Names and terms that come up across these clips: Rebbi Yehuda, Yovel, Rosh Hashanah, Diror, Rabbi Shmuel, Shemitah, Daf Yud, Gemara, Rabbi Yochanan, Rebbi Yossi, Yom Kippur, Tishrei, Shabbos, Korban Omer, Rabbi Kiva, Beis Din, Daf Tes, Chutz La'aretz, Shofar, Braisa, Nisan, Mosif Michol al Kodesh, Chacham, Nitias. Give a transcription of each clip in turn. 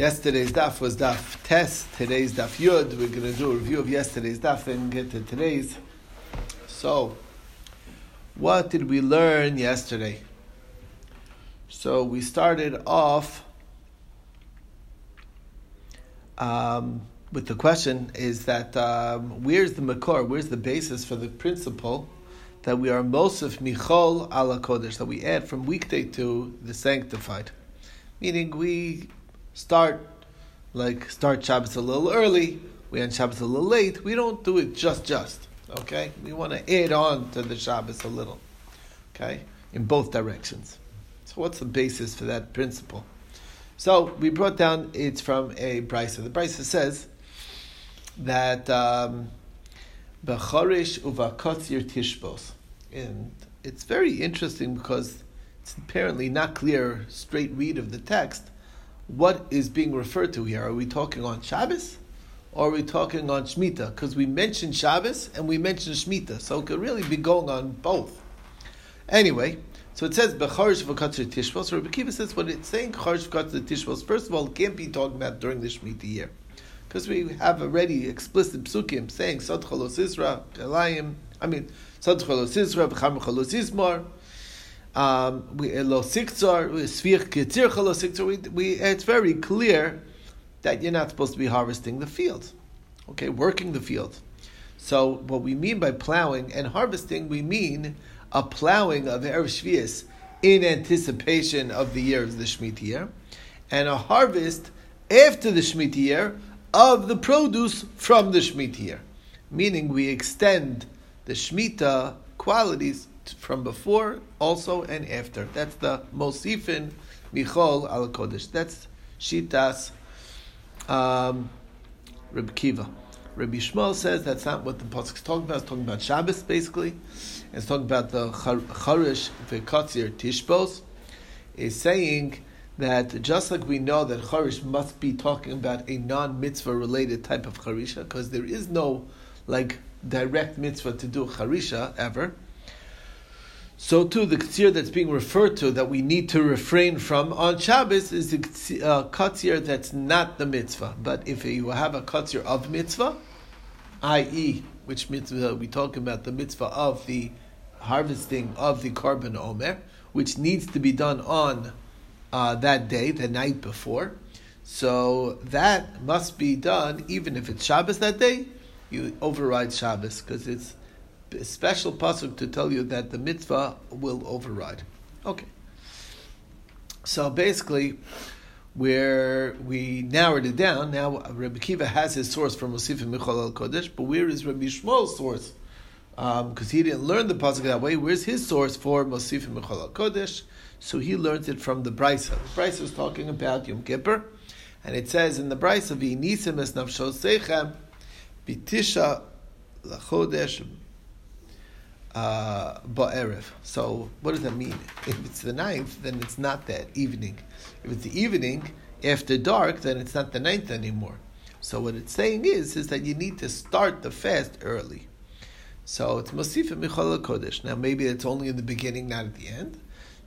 Yesterday's daf was Daf Tes, today's Daf Yud. We're going to do a review of yesterday's daf and get to today's. So, what did we learn yesterday? So we started off with the question is that where's the makor, where's the basis for the principle that we are mosif michol ala kodesh, that we add from weekday to the sanctified, meaning we start Shabbos a little early, we end Shabbos a little late. We don't do it just. Okay, we want to add on to the Shabbos a little. Okay, in both directions. So what's the basis for that principle? So we brought down, it's from a Braisa. The Braisa says that b'chorish uvakotzir tishbos, and it's very interesting because it's apparently not clear, straight read of the text, what is being referred to here. Are we talking on Shabbos or are we talking on Shemitah? Because we mentioned Shabbos and we mentioned Shemitah, so it could really be going on both. Anyway, so it says b'chorish v'katzir tishbos. So Rabbi Kiva says what it's saying, chorish v'katzir tishbos, first of all, it can't be talking about during the Shemitah year, because we have already explicit psukim saying Sod Cholos Isra, Kalayim, Sod Cholos Isra, B'cham Cholos Ismar, Lo Siktzar, Svich Ketzir Cholos Siktzar. It's very clear that you're not supposed to be harvesting the field, okay, working the field. So what we mean by plowing and harvesting, we mean a plowing of Erev Shvius in anticipation of the year of the Shemitah year, and a harvest after the Shemitah year of the produce from the Shemitah year. Meaning we extend the Shemitah qualities from before, also, and after. That's the Mosifin Michol al Kodesh. That's Shitas Rabbi Kiva. Rabbi Shmuel says that's not what the Pasuk is talking about. It's talking about Shabbos, basically. It's talking about the Chorish V'Katzir Tishbos. It's saying that just like we know that Chorish must be talking about a non-mitzvah related type of Charisha, because there is no direct mitzvah to do Charisha ever, so too the Katzir that's being referred to that we need to refrain from on Shabbos is the Katzir that's not the mitzvah. But if you have a Katzir of mitzvah, i.e. which mitzvah we talk about, the mitzvah of the harvesting of the Korban Omer, which needs to be done on that day, the night before, so that must be done even if it's Shabbos that day. You override Shabbos because it's a special pasuk to tell you that the mitzvah will override. Okay. So basically, where we narrowed it down, now Rabbi Kiva has his source from Mosif and Michal al Kodesh, but where is Rabbi Shmuel's source? Because he didn't learn the pasuk that way. Where's his source for Mosif and Michal al Kodesh? So he learns it from the Braisa. The Braisa is talking about Yom Kippur, and it says in the Braisa, "V'inisim es nafshosechem b'tisha lachodesh ba'erev." So what does that mean? If it's the 9th, then it's not that evening. If it's the evening after dark, then it's not the 9th anymore. So what it's saying is that you need to start the fast early. So it's Mosif and Michal al Kodesh. Now maybe it's only in the beginning, not at the end.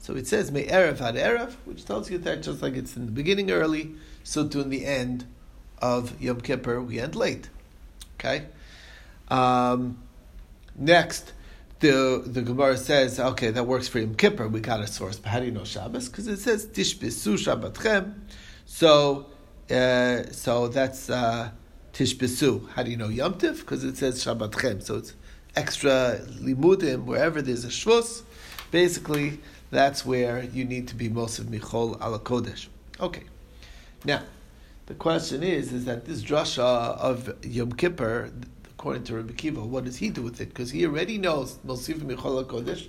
So it says me erev had erev, which tells you that just like it's in the beginning early, so too in the end of Yom Kippur we end late. Okay. Next, the Gemara says, okay, that works for Yom Kippur. We got a source, but how do you know Shabbos? Because it says tishbisu Shabbatchem. So that's tishbisu. How do you know Yom Tiv? Because it says Shabbatchem. So it's extra limudim wherever there's a shvus. Basically, that's where you need to be Mosif Michol ala Kodesh. Okay. Now, the question is that this drasha of Yom Kippur, according to Rabbi Kiva, what does he do with it? Because he already knows Mosif Michol ala Kodesh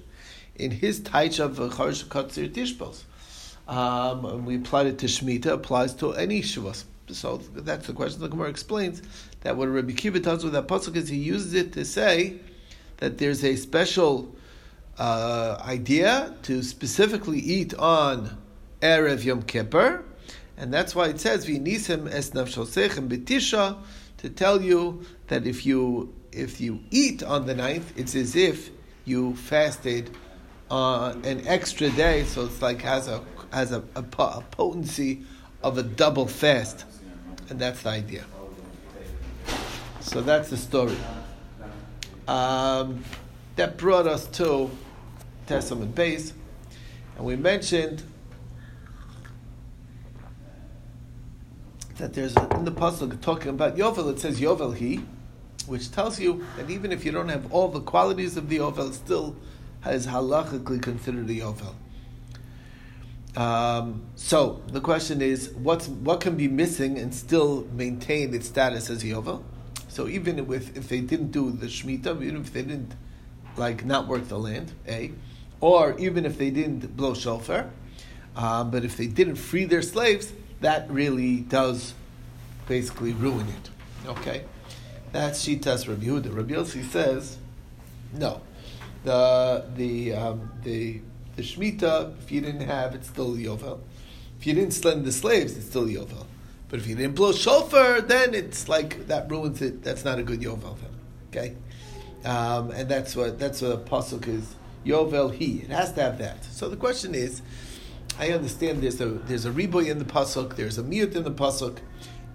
in his taich of Chorish Katzir Tishbos. And we applied it to Shemitah, applies to any Shuvos. So that's the question. The Gemara explains that what Rabbi Kiva does with that pasuk is he uses it to say that there's a special idea to specifically eat on Erev Yom Kippur, and that's why it says v'nisim es nafshosechem b'tisha, to tell you that if you eat on the 9th, it's as if you fasted an extra day. So it's has a potency of a double fast. And that's the idea. So that's the story. That brought us to Testament Base. And we mentioned that there's, in the pasuk talking about Yovel, it says Yovel he, which tells you that even if you don't have all the qualities of the Yovel, it still is halachically considered a Yovel. So the question is, what can be missing and still maintain its status as Yovel? So even if they didn't do the Shemitah, even if they didn't not work the land, or even if they didn't blow shofar, but if they didn't free their slaves, that really does basically ruin it. Okay, that's Shitas Rebbi Yehuda. Rebbi Yossi says, no, the Shemitah, if you didn't have, it's still Yovel. If you didn't slay the slaves, it's still Yovel. But if you didn't blow shofar, then it's that ruins it. That's not a good Yovel then. Okay, and that's what pasuk is. Yovel he. It has to have that. So the question is, I understand there's a riboy in the pasuk, there's a miyut in the pasuk,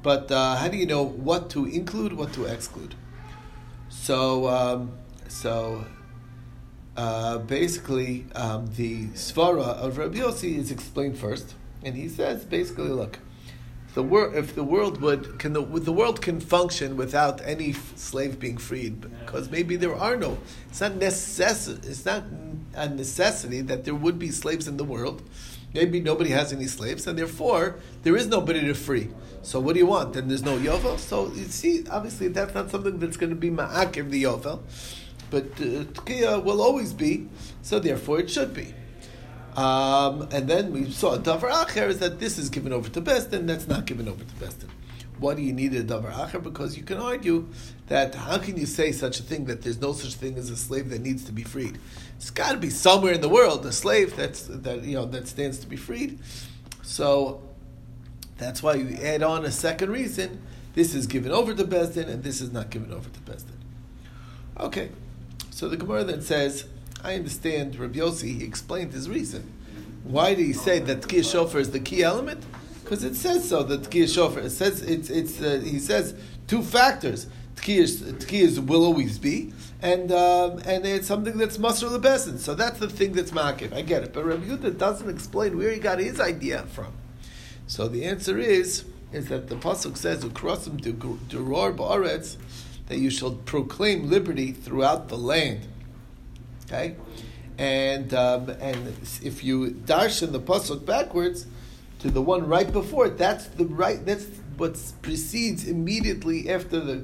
but how do you know what to include, what to exclude? So basically, the svara of Rebbi Yossi is explained first, and he says basically, look, the world can function without any slave being freed, because maybe there are no. It's not a necessity that there would be slaves in the world. Maybe nobody has any slaves, and therefore, there is nobody to free. So what do you want? Then there's no Yovel? So you see, obviously, that's not something that's going to be ma'akiv the Yovel, but Tkiya will always be, so therefore it should be. And then we saw Davar Acher is that this is given over to Beis Din, that's not given over to Beis Din. Why do you need a Davar Acher? Because you can argue that how can you say such a thing that there's no such thing as a slave that needs to be freed? It's got to be somewhere in the world a slave that stands to be freed. So that's why you add on a second reason. This is given over to Beis Din and this is not given over to Beis Din. Okay, so the Gemara then says, I understand Rebbi Yossi, he explained his reason. Why did he say that Tkiyah Shofar is the key element? Because it says so, that Tkiyah Shofar, it says, he says two factors. Tkiyah will always be, and it's something that's Masr Lebesin. So that's the thing that's Ma'akiv. I get it. But Rebbi Yehuda doesn't explain where he got his idea from. So the answer is that the Pasuk says, Ukrosim Duror Ba'aretz, that you shall proclaim liberty throughout the land. Okay, and if you darshan the pasuk backwards to the one right before it, that's what precedes immediately after the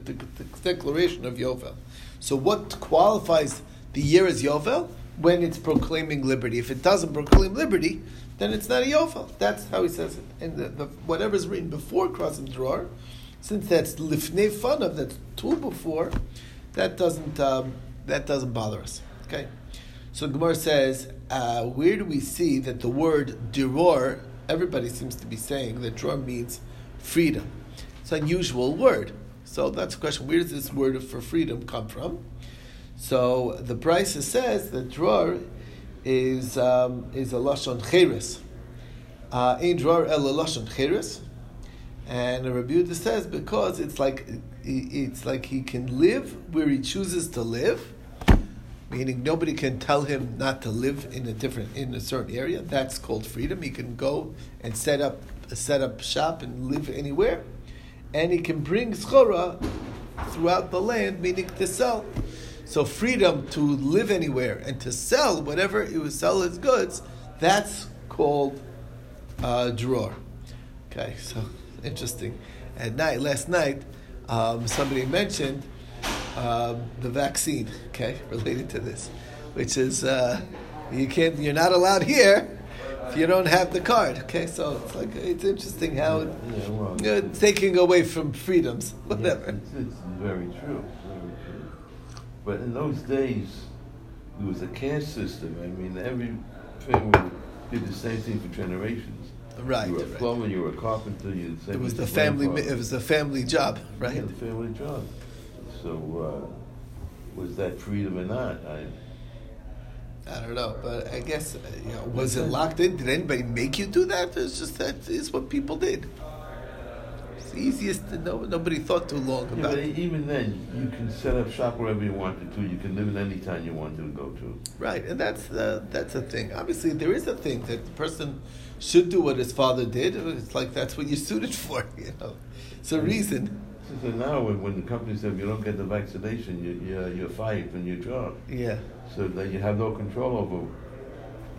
declaration of Yovel. So what qualifies the year as Yovel? When it's proclaiming liberty. If it doesn't proclaim liberty, then it's not a Yovel. That's how he says it. And whatever is written before Krasim Dror, since that's lifnei fanav, that's two before, that doesn't bother us. Okay, so Gemara says, where do we see that the word diror, everybody seems to be saying that diror means freedom. It's an unusual word. So that's the question, where does this word for freedom come from? So the Braisa says that diror is a lashon cheres. Ein diror el a lashon cheres. And Rebbi Yehuda says because it's like he can live where he chooses to live, meaning nobody can tell him not to live in a certain area. That's called freedom. He can go and set up shop and live anywhere, and he can bring schora throughout the land, meaning to sell. So freedom to live anywhere and to sell whatever he would sell his goods. That's called dror. Okay, so interesting. At night, last night, somebody mentioned the vaccine, related to this, which is you're not allowed here if you don't have the card. Okay, so it's interesting how taking away from freedoms, whatever. Yes, it's very true. But in those days, there was a caste system. I mean, every family did the same thing for generations. Right. You were a plumber, you were a carpenter. It was the family. It was a family job, right? Yeah, the family job. So, was that freedom or not? I, I don't know, but I guess, you know, was it locked in? Did anybody make you do that? It's just that is what people did. It's the easiest to know. Nobody thought too long about it. Even then, you can set up shop wherever you wanted to. You can live in any town you wanted to go to. Right, and that's a thing. Obviously, there is a thing that the person should do what his father did. It's like that's what you're suited for, you know. It's a reason. So now, when the company said, if you don't get the vaccination, you're fired from your job. Yeah. So that you have no control over.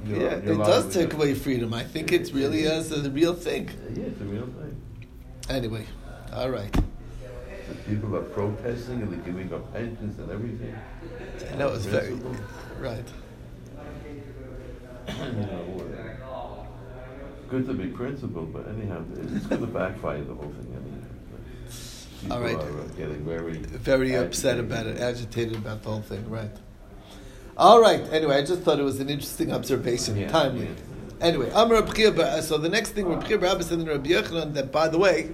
Your it does take away freedom. I think it really is a real thing. Yeah, it's a real thing. Anyway, all right. The people are protesting and they're giving up pensions and everything. I know, it's very... Right. Good to be principled, but anyhow, it's going to backfire the whole thing. People all right. Are getting very upset about it, agitated about the whole thing, right? All right. Anyway, I just thought it was an interesting observation, timely. Yeah. Anyway, so the next thing, Rabbi Kiva said in Rabbi Yochanan, that by the way,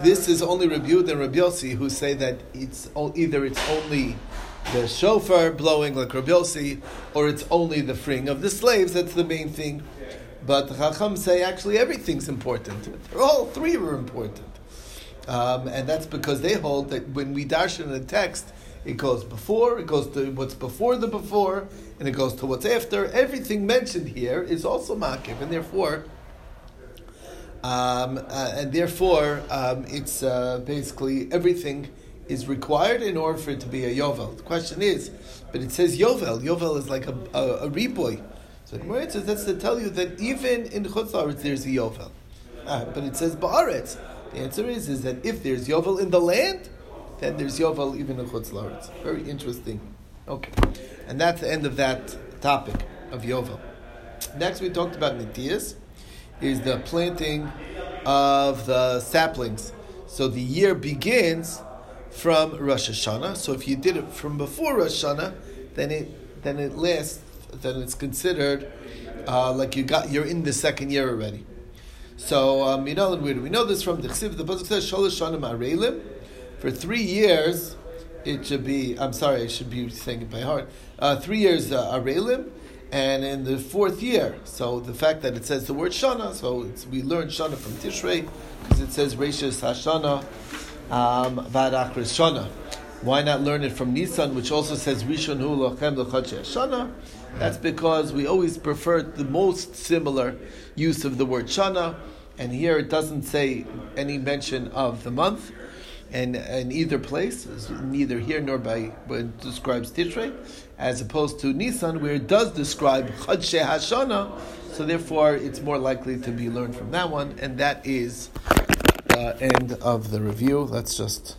this is only Rebbi Yehuda and Rebbi Yossi who say that it's only the shofar blowing like Rebbi Yossi, or it's only the freeing of the slaves. That's the main thing. But Chacham say actually everything's important. All three were important. And that's because they hold that when we darshan a text, it goes before, it goes to what's before the before, and it goes to what's after. Everything mentioned here is also makiv, and therefore, it's basically everything is required in order for it to be a yovel. The question is, but it says yovel. Yovel is like a rebuy. So it says that's to tell you that even in Chutz La'aretz there's a yovel, but it says ba'aretz. The answer is that if there's Yovel in the land, then there's Yovel even in Chutz La'aretz. Very interesting. Okay. And that's the end of that topic of Yovel. Next we talked about Nitias, is the planting of the saplings. So the year begins from Rosh Hashanah. So if you did it from before Rosh Hashanah, then it lasts, then it's considered like you're in the second year already. So, we know this from the Chesiv. The Pasuk says, Shalosh Shanim Areilim. For 3 years, it should be, I'm sorry, I should be saying it by heart. 3 years Areilim, and in the fourth year. So, the fact that it says the word Shana, so we learned Shana from Tishrei, because it says Reishis HaShana, V'ad Achris Shana. Why not learn it from Nisan, which also says Rishon Hu Lochem L'chadshei Shana? That's because we always prefer the most similar use of the word Shana, and here it doesn't say any mention of the month, and in either place, neither here nor by when it describes Tishrei, as opposed to Nisan, where it does describe Chadshei Hashana. So therefore, it's more likely to be learned from that one, and that is the end of the review. Let's just.